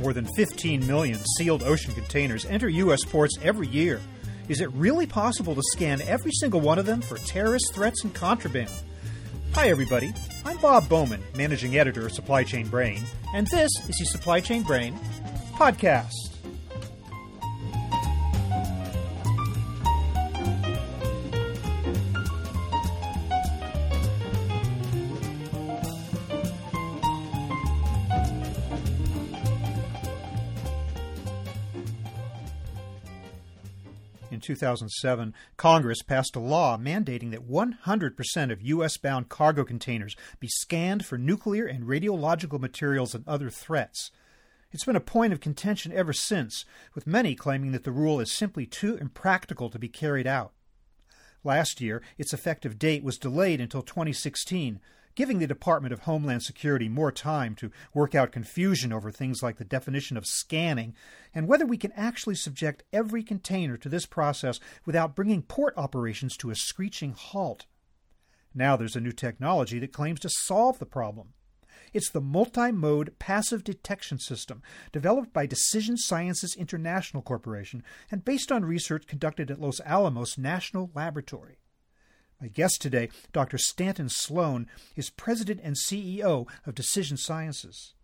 More than 15 million sealed ocean containers enter U.S. ports every year. Is it really possible to scan every single one of them for terrorist threats and contraband? Hi, everybody. I'm Bob Bowman, managing editor of Supply Chain Brain, and this is the Supply Chain Brain podcast. In 2007, Congress passed a law mandating that 100% of U.S.-bound cargo containers be scanned for nuclear and radiological materials and other threats. It's been a point of contention ever since, with many claiming that the rule is simply too impractical to be carried out. Last year, its effective date was delayed until 2016, giving the Department of Homeland Security more time to work out confusion over things like the definition of scanning and whether we can actually subject every container to this process without bringing port operations to a screeching halt. Now there's a new technology that claims to solve the problem. It's the multi-mode passive detection system developed by Decision Sciences International Corporation and based on research conducted at Los Alamos National Laboratory. My guest today, Dr. Stanton Sloane, is president and CEO of Decision Sciences.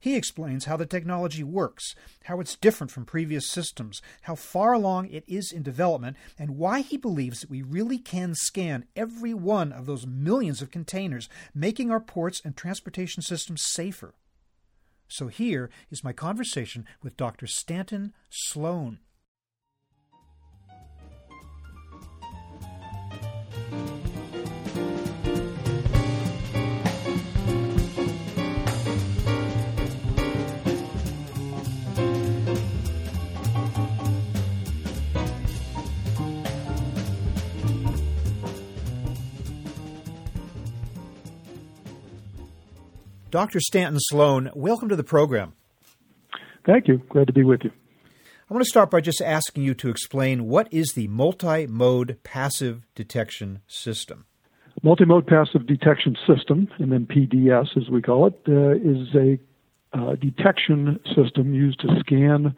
He explains how the technology works, how it's different from previous systems, how far along it is in development, and why he believes that we really can scan every one of those millions of containers, making our ports and transportation systems safer. So here is my conversation with Dr. Stanton Sloane. Dr. Stanton Sloane, welcome to the program. Thank you. Glad to be with you. I want to start by just asking you to explain what is the multi-mode passive detection system. Multi-mode passive detection system, MMPDS as we call it, is a detection system used to scan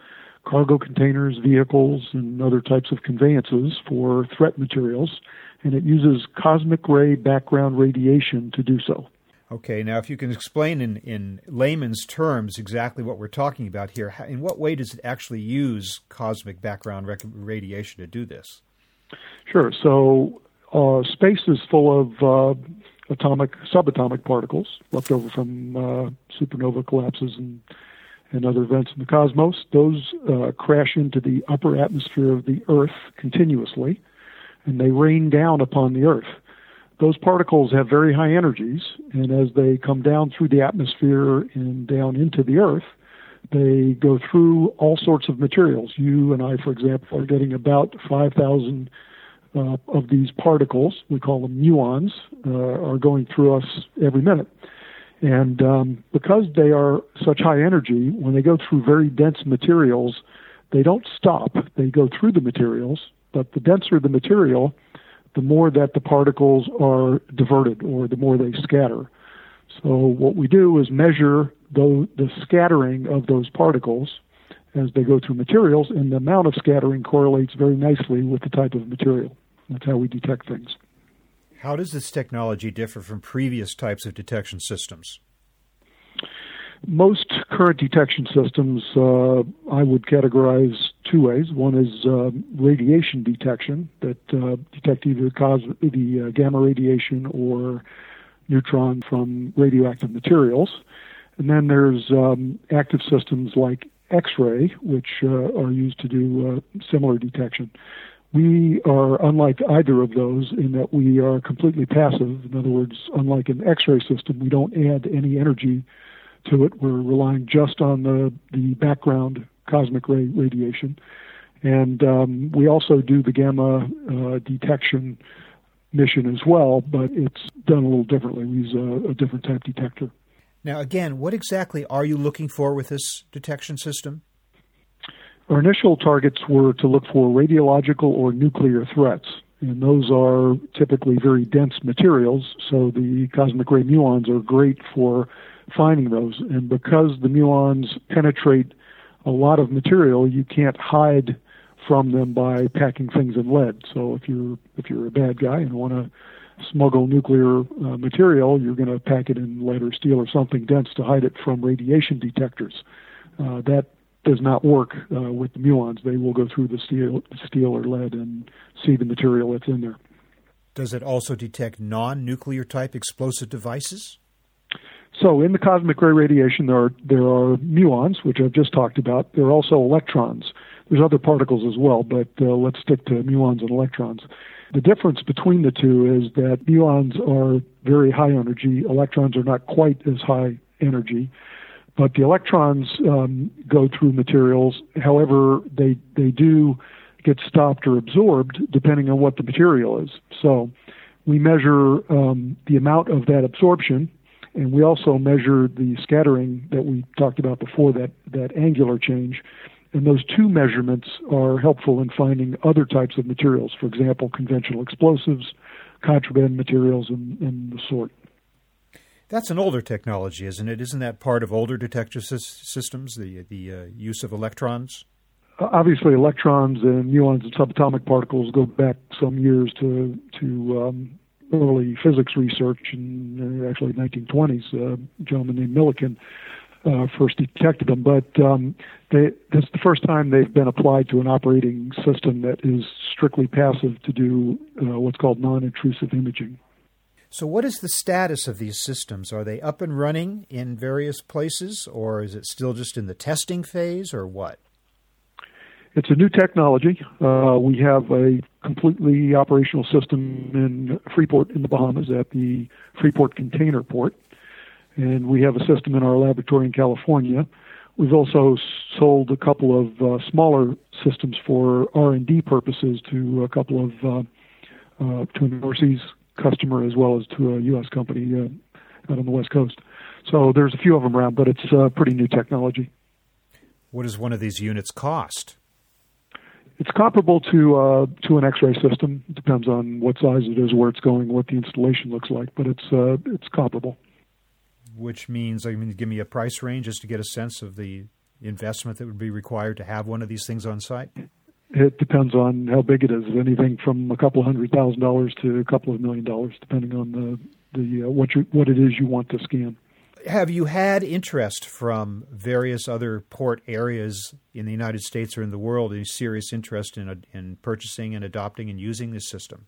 cargo containers, vehicles, and other types of conveyances for threat materials, and it uses cosmic ray background radiation to do so. Okay, now if you can explain in layman's terms exactly what we're talking about here, in what way does it actually use cosmic background radiation to do this? Sure. So space is full of subatomic particles left over from supernova collapses and other events in the cosmos. Those crash into the upper atmosphere of the Earth continuously, and they rain down upon the Earth. Those particles have very high energies, and as they come down through the atmosphere and down into the Earth, they go through all sorts of materials. You and I, for example, are getting about 5,000 of these particles, we call them muons, are going through us every minute. And because they are such high energy, when they go through very dense materials, they don't stop. They go through the materials, but the denser the material, the more that the particles are diverted or the more they scatter. So what we do is measure the scattering of those particles as they go through materials, and the amount of scattering correlates very nicely with the type of material. That's how we detect things. How does this technology differ from previous types of detection systems? Most current detection systems I would categorize two ways. One is radiation detection that detect either the gamma radiation or neutron from radioactive materials. And then there's active systems like X-ray, which are used to do similar detection. We are unlike either of those in that we are completely passive. In other words, unlike an X-ray system, we don't add any energy to it. We're relying just on the background cosmic ray radiation. And we also do the gamma detection mission as well, but it's done a little differently. We use a different type detector. Now, again, what exactly are you looking for with this detection system? Our initial targets were to look for radiological or nuclear threats, and those are typically very dense materials, so the cosmic ray muons are great for finding those. And because the muons penetrate a lot of material, you can't hide from them by packing things in lead. So if you're a bad guy and want to smuggle nuclear material, you're going to pack it in lead or steel or something dense to hide it from radiation detectors. That does not work with the muons. They will go through the steel or lead and see the material that's in there. Does it also detect non-nuclear type explosive devices? So in the cosmic ray radiation, there are muons, which I've just talked about. There are also electrons. There's other particles as well, but let's stick to muons and electrons. The difference between the two is that muons are very high energy. Electrons are not quite as high energy, but the electrons go through materials. However, they do get stopped or absorbed depending on what the material is. So we measure the amount of that absorption, and we also measure the scattering that we talked about before, that angular change. And those two measurements are helpful in finding other types of materials, for example, conventional explosives, contraband materials, and the sort. That's an older technology, isn't it? Isn't that part of older detector systems, the use of electrons? Obviously, electrons and muons and subatomic particles go back some years to early physics research in actually 1920s. A gentleman named Millikan first detected them, but this is the first time they've been applied to an operating system that is strictly passive to do what's called non-intrusive imaging. So what is the status of these systems? Are they up and running in various places, or is it still just in the testing phase, or what? It's a new technology. We have a completely operational system in Freeport in the Bahamas at the Freeport Container Port, and we have a system in our laboratory in California. We've also sold a couple of smaller systems for R&D purposes to a couple of to an overseas customer as well as to a U.S. company out on the West Coast. So there's a few of them around, but it's pretty new technology. What does one of these units cost? It's comparable to an X-ray system. It depends on what size it is, where it's going, what the installation looks like, but it's comparable. Which means, give me a price range just to get a sense of the investment that would be required to have one of these things on site? It depends on how big it is. Anything from a couple $100,000 to a couple of $1 million, depending on the what it is you want to scan. Have you had interest from various other port areas in the United States or in the world? Any serious interest in purchasing and adopting and using this system?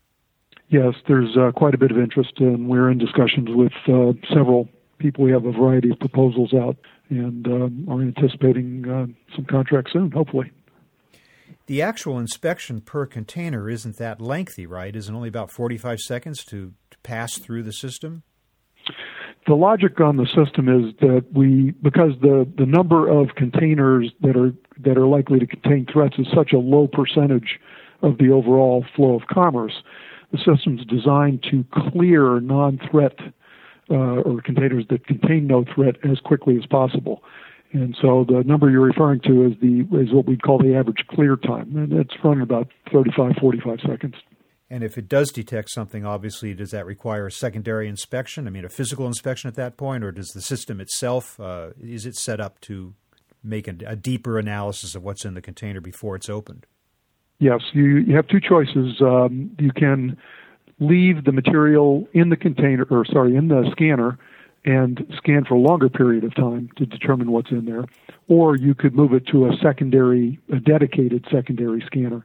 Yes, there's quite a bit of interest, and we're in discussions with several people. We have a variety of proposals out and are anticipating some contracts soon, hopefully. The actual inspection per container isn't that lengthy, right? Isn't it only about 45 seconds to pass through the system? The logic on the system is that because the number of containers that are likely to contain threats is such a low percentage of the overall flow of commerce, the system's designed to clear non-threat or containers that contain no threat as quickly as possible. And so the number you're referring to is what we'd call the average clear time, and it's running about 35, 45 seconds. And if it does detect something, obviously, does that require a secondary inspection? A physical inspection at that point, or does the system itself, is it set up to make a deeper analysis of what's in the container before it's opened? Yes, you have two choices. You can leave the material in the scanner and scan for a longer period of time to determine what's in there, or you could move it to a dedicated secondary scanner.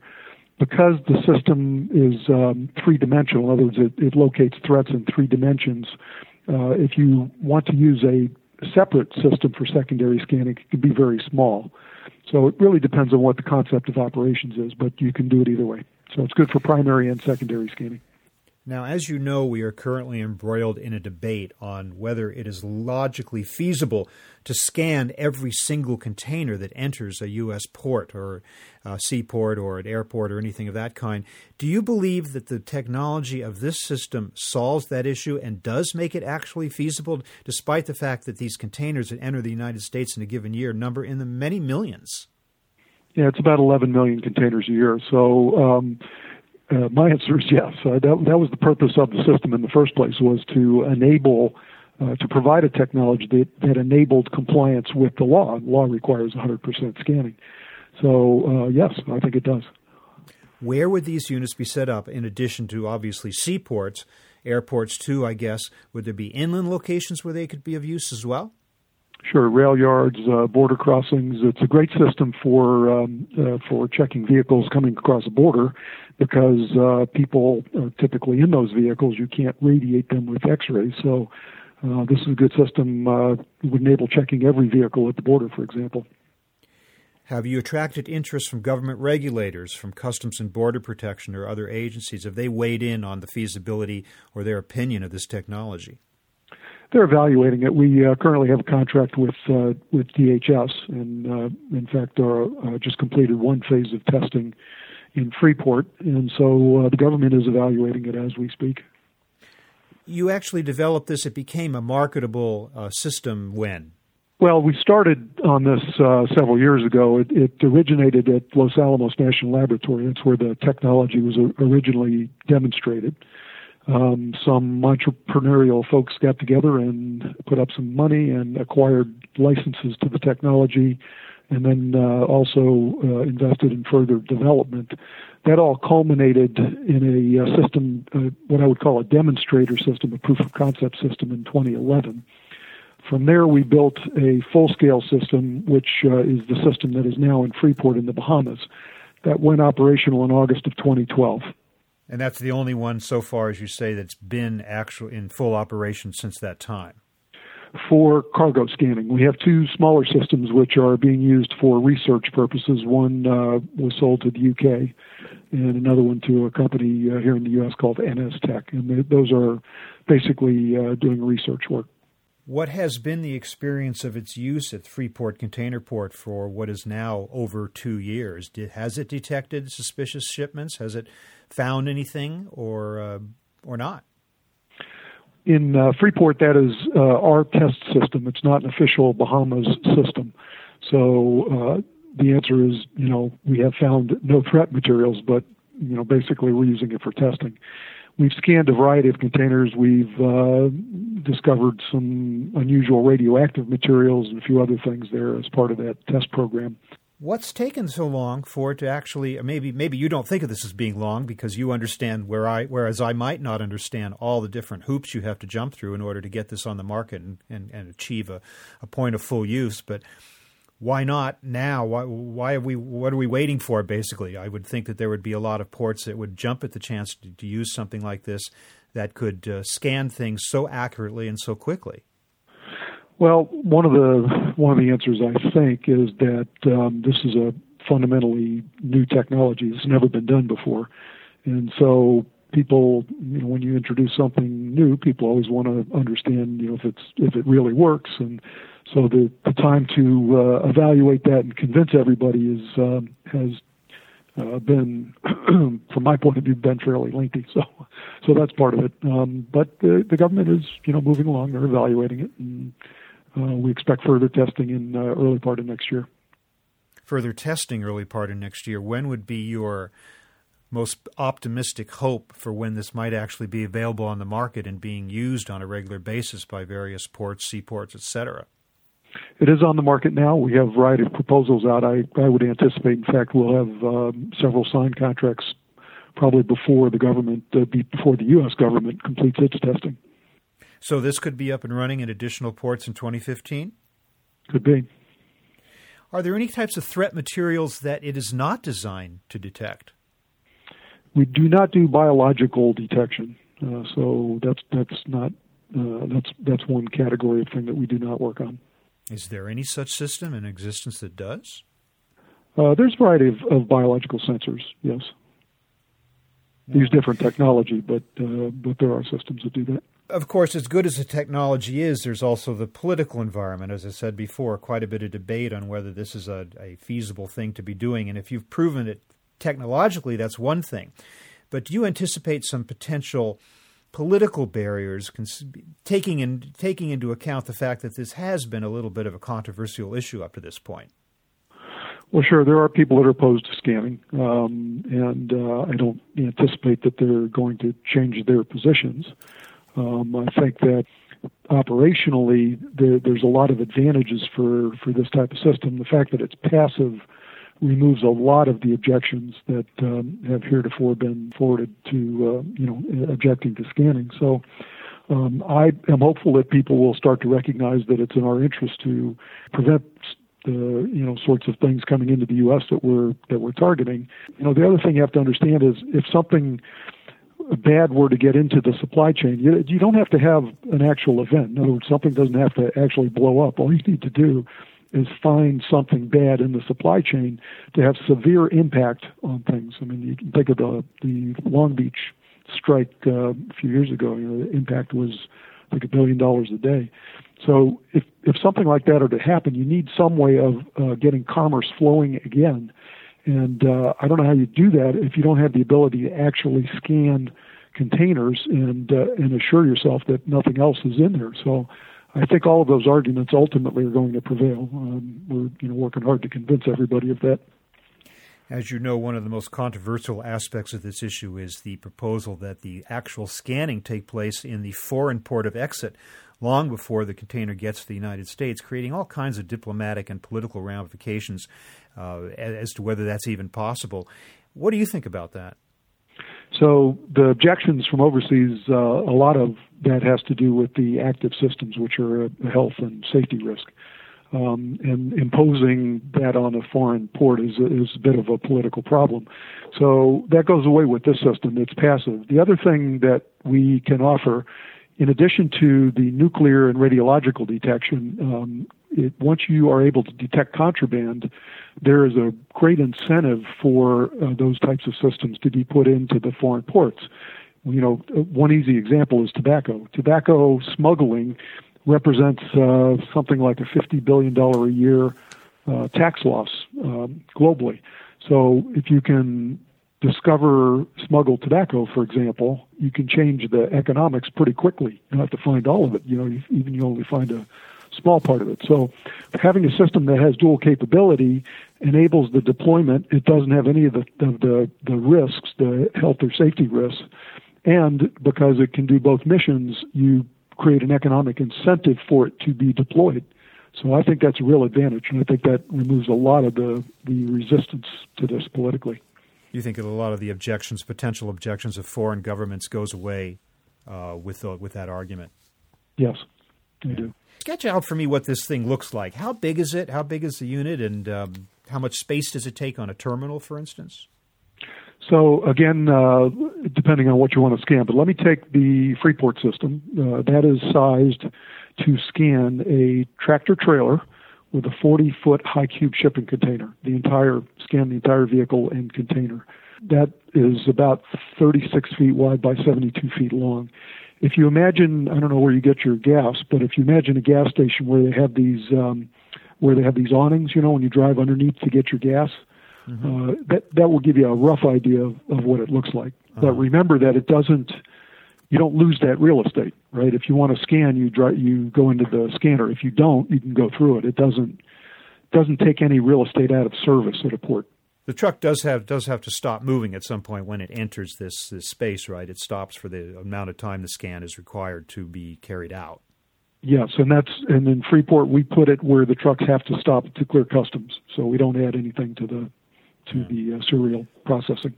Because the system is three-dimensional, in other words, it locates threats in three dimensions, if you want to use a separate system for secondary scanning, it can be very small. So it really depends on what the concept of operations is, but you can do it either way. So it's good for primary and secondary scanning. Now, as you know, we are currently embroiled in a debate on whether it is logically feasible to scan every single container that enters a U.S. port or a seaport or an airport or anything of that kind. Do you believe that the technology of this system solves that issue and does make it actually feasible, despite the fact that these containers that enter the United States in a given year number in the many millions? Yeah, it's about 11 million containers a year. So my answer is yes. That was the purpose of the system in the first place, was to enable, to provide a technology that enabled compliance with the law. And law requires 100% scanning. So yes, I think it does. Where would these units be set up in addition to, obviously, seaports, airports too, I guess? Would there be inland locations where they could be of use as well? Sure, rail yards, border crossings. It's a great system for checking vehicles coming across a border, because people are typically in those vehicles. You can't radiate them with X-rays. So this is a good system. It would enable checking every vehicle at the border, for example. Have you attracted interest from government regulators, from Customs and Border Protection or other agencies? Have they weighed in on the feasibility or their opinion of this technology? They're evaluating it. We currently have a contract with DHS, and in fact, just completed one phase of testing in Freeport, and so the government is evaluating it as we speak. You actually developed this. It became a marketable system when? Well, we started on this several years ago. It originated at Los Alamos National Laboratory. That's where the technology was originally demonstrated. Some entrepreneurial folks got together and put up some money and acquired licenses to the technology, and then also invested in further development. That all culminated in a system, what I would call a demonstrator system, a proof of concept system in 2011. From there, we built a full-scale system, which is the system that is now in Freeport in the Bahamas. That went operational in August of 2012. And that's the only one so far, as you say, that's been actual in full operation since that time? For cargo scanning. We have two smaller systems which are being used for research purposes. One was sold to the UK, and another one to a company here in the U.S. called NS Tech. And those are basically doing research work. What has been the experience of its use at Freeport Container Port for what is now over 2 years? Has it detected suspicious shipments? Has it found anything or not? In Freeport, that is our test system. It's not an official Bahamas system. So the answer is, we have found no threat materials, but, basically we're using it for testing. We've scanned a variety of containers. We've discovered some unusual radioactive materials and a few other things there as part of that test program. What's taken so long for it to actually, maybe you don't think of this as being long because you understand whereas I might not understand all the different hoops you have to jump through in order to get this on the market and achieve a point of full use. But why not now? What are we waiting for, basically? I would think that there would be a lot of ports that would jump at the chance to use something like this that could scan things so accurately and so quickly. Well, one of the answers, I think, is that this is a fundamentally new technology. It's never been done before. And so people, when you introduce something new, people always want to understand, if it really works. And so the time to evaluate that and convince everybody has been, from my point of view, been fairly lengthy. So that's part of it. But the government is, moving along. They're evaluating it, and we expect further testing in early part of next year. Further testing early part of next year. When would be your most optimistic hope for when this might actually be available on the market and being used on a regular basis by various ports, seaports, et cetera? It is on the market now. We have a variety of proposals out. I would anticipate, in fact, we'll have several signed contracts probably before the government, before the U.S. government completes its testing. So this could be up and running in additional ports in 2015? Could be. Are there any types of threat materials that it is not designed to detect? We do not do biological detection, so that's one category of thing that we do not work on. Is there any such system in existence that does? There's a variety of biological sensors. Yes, they use different technology, but there are systems that do that. Of course, as good as the technology is, there's also the political environment. As I said before, quite a bit of debate on whether this is a feasible thing to be doing, and if you've proven it technologically, that's one thing. But do you anticipate some potential political barriers, taking into account the fact that this has been a little bit of a controversial issue up to this point? Well, sure. There are people that are opposed to scanning, and I don't anticipate that they're going to change their positions. I think that operationally, there's a lot of advantages for this type of system. The fact that it's passive removes a lot of the objections that have heretofore been forwarded to objecting to scanning. So I am hopeful that people will start to recognize that it's in our interest to prevent the sorts of things coming into the U.S. that we're targeting. The other thing you have to understand is if something bad were to get into the supply chain, you don't have to have an actual event. In other words, something doesn't have to actually blow up. All you need to do is find something bad in the supply chain to have severe impact on things. I mean, you can think of the Long Beach strike a few years ago. The impact was like $1 billion a day. So if something like that are to happen, you need some way of getting commerce flowing again. And I don't know how you do that if you don't have the ability to actually scan containers and assure yourself that nothing else is in there. So I think all of those arguments ultimately are going to prevail. We're working hard to convince everybody of that. As you know, one of the most controversial aspects of this issue is the proposal that the actual scanning take place in the foreign port of exit long before the container gets to the United States, creating all kinds of diplomatic and political ramifications as to whether that's even possible. What do you think about that? So the objections from overseas, a lot of that has to do with the active systems, which are a health and safety risk. And imposing that on a foreign port is a bit of a political problem. So that goes away with this system. It's passive. The other thing that we can offer, in addition to the nuclear and radiological detection, once you are able to detect contraband, there is a great incentive for those types of systems to be put into the foreign ports. One easy example is tobacco. Tobacco smuggling represents something like a $50 billion a year tax loss globally. So if you can discover smuggled tobacco, for example, you can change the economics pretty quickly. You don't have to find all of it. You only find a small part of it. So having a system that has dual capability enables the deployment. It doesn't have any of the risks, the health or safety risks. And because it can do both missions, you create an economic incentive for it to be deployed. So I think that's a real advantage, and I think that removes a lot of the resistance to this politically. You think that a lot of the potential objections of foreign governments goes away with that argument? Yes, I do. Sketch out for me what this thing looks like. How big is it? How big is the unit? And how much space does it take on a terminal, for instance? So, again, depending on what you want to scan, but let me take the Freeport system. That is sized to scan a tractor-trailer with a 40-foot high-cube shipping container, scan the entire vehicle and container. That is about 36 feet wide by 72 feet long. If you imagine, I don't know where you get your gas, but if you imagine a gas station where they have these awnings, when you drive underneath to get your gas, mm-hmm. That will give you a rough idea of what it looks like. Uh-huh. But remember that you don't lose that real estate, right? If you want to scan, you go into the scanner. If you don't, you can go through it. It doesn't take any real estate out of service at a port. The truck does have to stop moving at some point when it enters this space, right? It stops for the amount of time the scan is required to be carried out. Yes, and in Freeport we put it where the trucks have to stop to clear customs, so we don't add anything to the serial processing.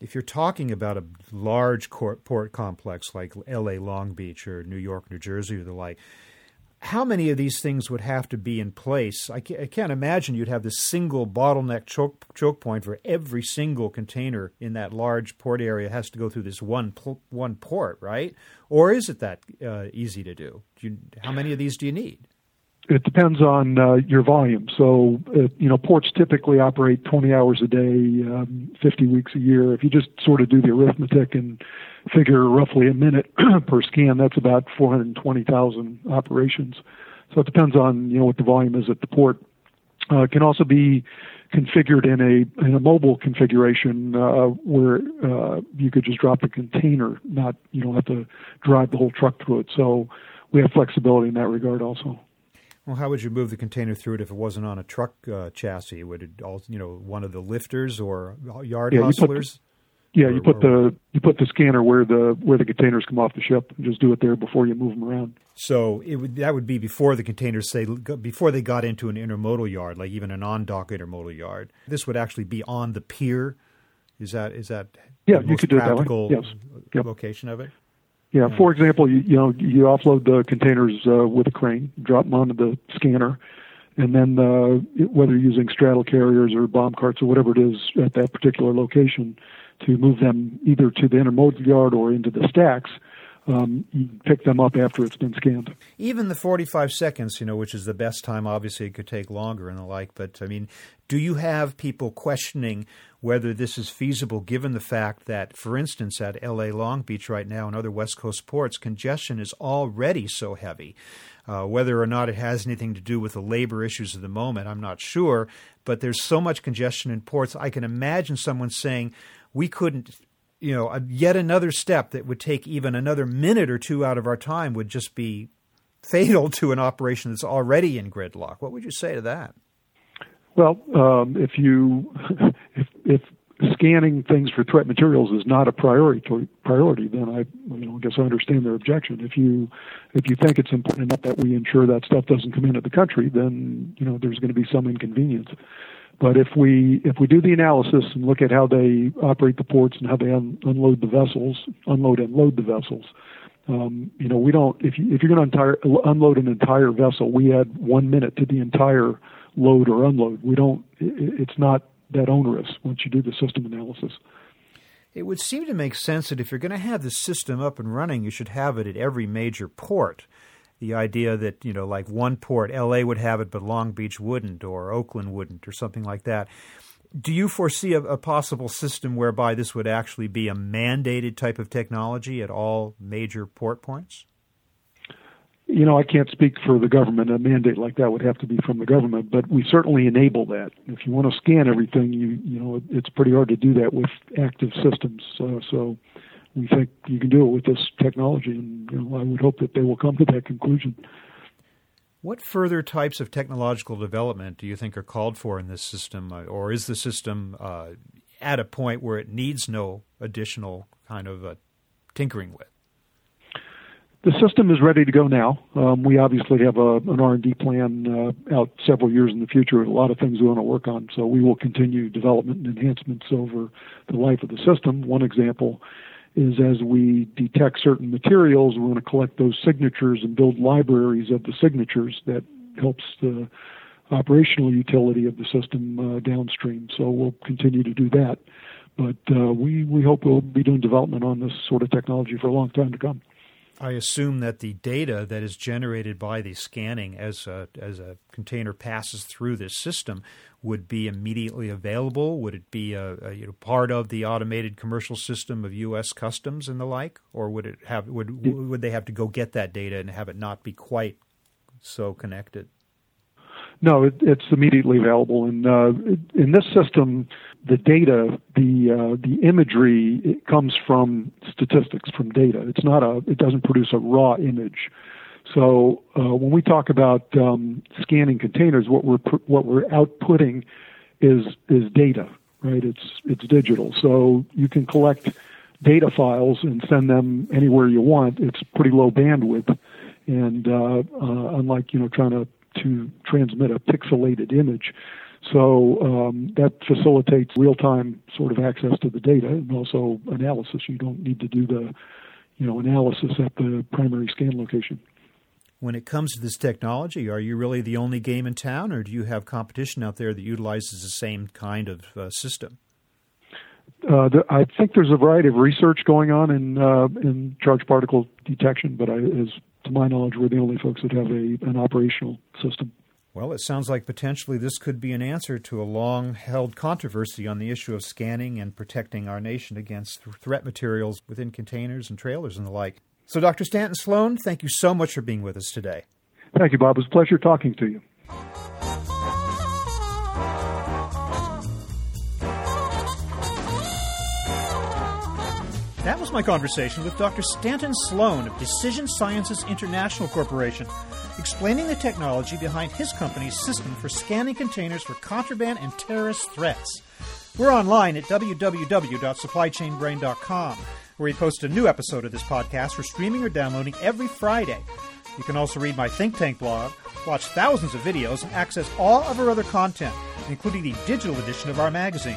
If you're talking about a large port complex like L.A. Long Beach or New York, New Jersey or the like, how many of these things would have to be in place? I can't imagine you'd have this single bottleneck choke point for every single container in that large port area has to go through this one port, right? Or is it that easy to do? How many of these do you need? It depends on your volume. So, ports typically operate 20 hours a day, 50 weeks a year. If you just sort of do the arithmetic and figure roughly a minute per scan, that's about 420,000 operations. So it depends on, what the volume is at the port. It can also be configured in a mobile configuration where you could just drop the container, you don't have to drive the whole truck through it. So we have flexibility in that regard also. Well, how would you move the container through it if it wasn't on a truck chassis? Would it all, one of the lifters or yard hustlers? You put the scanner where the containers come off the ship, and just do it there before you move them around. So that would be before the containers before they got into an intermodal yard, like even an on-dock intermodal yard. This would actually be on the pier. Is that the most practical location of it? Yeah. For example, you offload the containers with a crane, drop them onto the scanner. And then whether using straddle carriers or bomb carts or whatever it is at that particular location to move them either to the intermodal yard or into the stacks, you pick them up after it's been scanned. Even the 45 seconds, which is the best time, obviously it could take longer and the like. But, do you have people questioning whether this is feasible given the fact that, for instance, at L.A. Long Beach right now and other West Coast ports, congestion is already so heavy? Whether or not it has anything to do with the labor issues of the moment, I'm not sure. But there's so much congestion in ports, I can imagine someone saying, we couldn't, yet another step that would take even another minute or two out of our time would just be fatal to an operation that's already in gridlock. What would you say to that? Well, if scanning things for threat materials is not a priority, then I guess I understand their objection. If you think it's important enough that we ensure that stuff doesn't come into the country, then there's going to be some inconvenience. But if we do the analysis and look at how they operate the ports and how they unload and load the vessels, we don't. If you're going to unload an entire vessel, we add 1 minute to the entire load or unload. We don't. It's not that onerous once you do the system analysis. It would seem to make sense that if you're going to have the system up and running, you should have it at every major port. The idea that, like one port, L.A. would have it, but Long Beach wouldn't, or Oakland wouldn't, or something like that. Do you foresee a possible system whereby this would actually be a mandated type of technology at all major port points? I can't speak for the government. A mandate like that would have to be from the government, but we certainly enable that. If you want to scan everything, it's pretty hard to do that with active systems. So we think you can do it with this technology, and I would hope that they will come to that conclusion. What further types of technological development do you think are called for in this system, or is the system at a point where it needs no additional kind of tinkering with? The system is ready to go now. We obviously have an R&D plan out several years in the future, a lot of things we want to work on, so we will continue development and enhancements over the life of the system. One example is as we detect certain materials, we're going to collect those signatures and build libraries of the signatures that helps the operational utility of the system downstream. So we'll continue to do that. But we hope we'll be doing development on this sort of technology for a long time to come. I assume that the data that is generated by the scanning as a container passes through this system would be immediately available. Would it be a part of the automated commercial system of U.S. Customs and the like, or would they have to go get that data and have it not be quite so connected? No, it's immediately available, and in this system, the data, the imagery, it comes from statistics, from data. It doesn't produce a raw image. So when we talk about scanning containers, what we're outputting is data, right? It's digital. So you can collect data files and send them anywhere you want. It's pretty low bandwidth, and unlike trying to transmit a pixelated image. So that facilitates real-time sort of access to the data and also analysis. You don't need to do the analysis at the primary scan location. When it comes to this technology, are you really the only game in town, or do you have competition out there that utilizes the same kind of system? I think there's a variety of research going on in charged particle detection, but to my knowledge, we're the only folks that have an operational system. Well, it sounds like potentially this could be an answer to a long-held controversy on the issue of scanning and protecting our nation against threat materials within containers and trailers and the like. So, Dr. Stanton Sloane, thank you so much for being with us today. Thank you, Bob. It was a pleasure talking to you. That was my conversation with Dr. Stanton Sloane of Decision Sciences International Corporation. explaining the technology behind his company's system for scanning containers for contraband and terrorist threats. We're online at www.supplychainbrain.com, where we post a new episode of this podcast for streaming or downloading every Friday. You can also read my think tank blog, watch thousands of videos, and access all of our other content, including the digital edition of our magazine.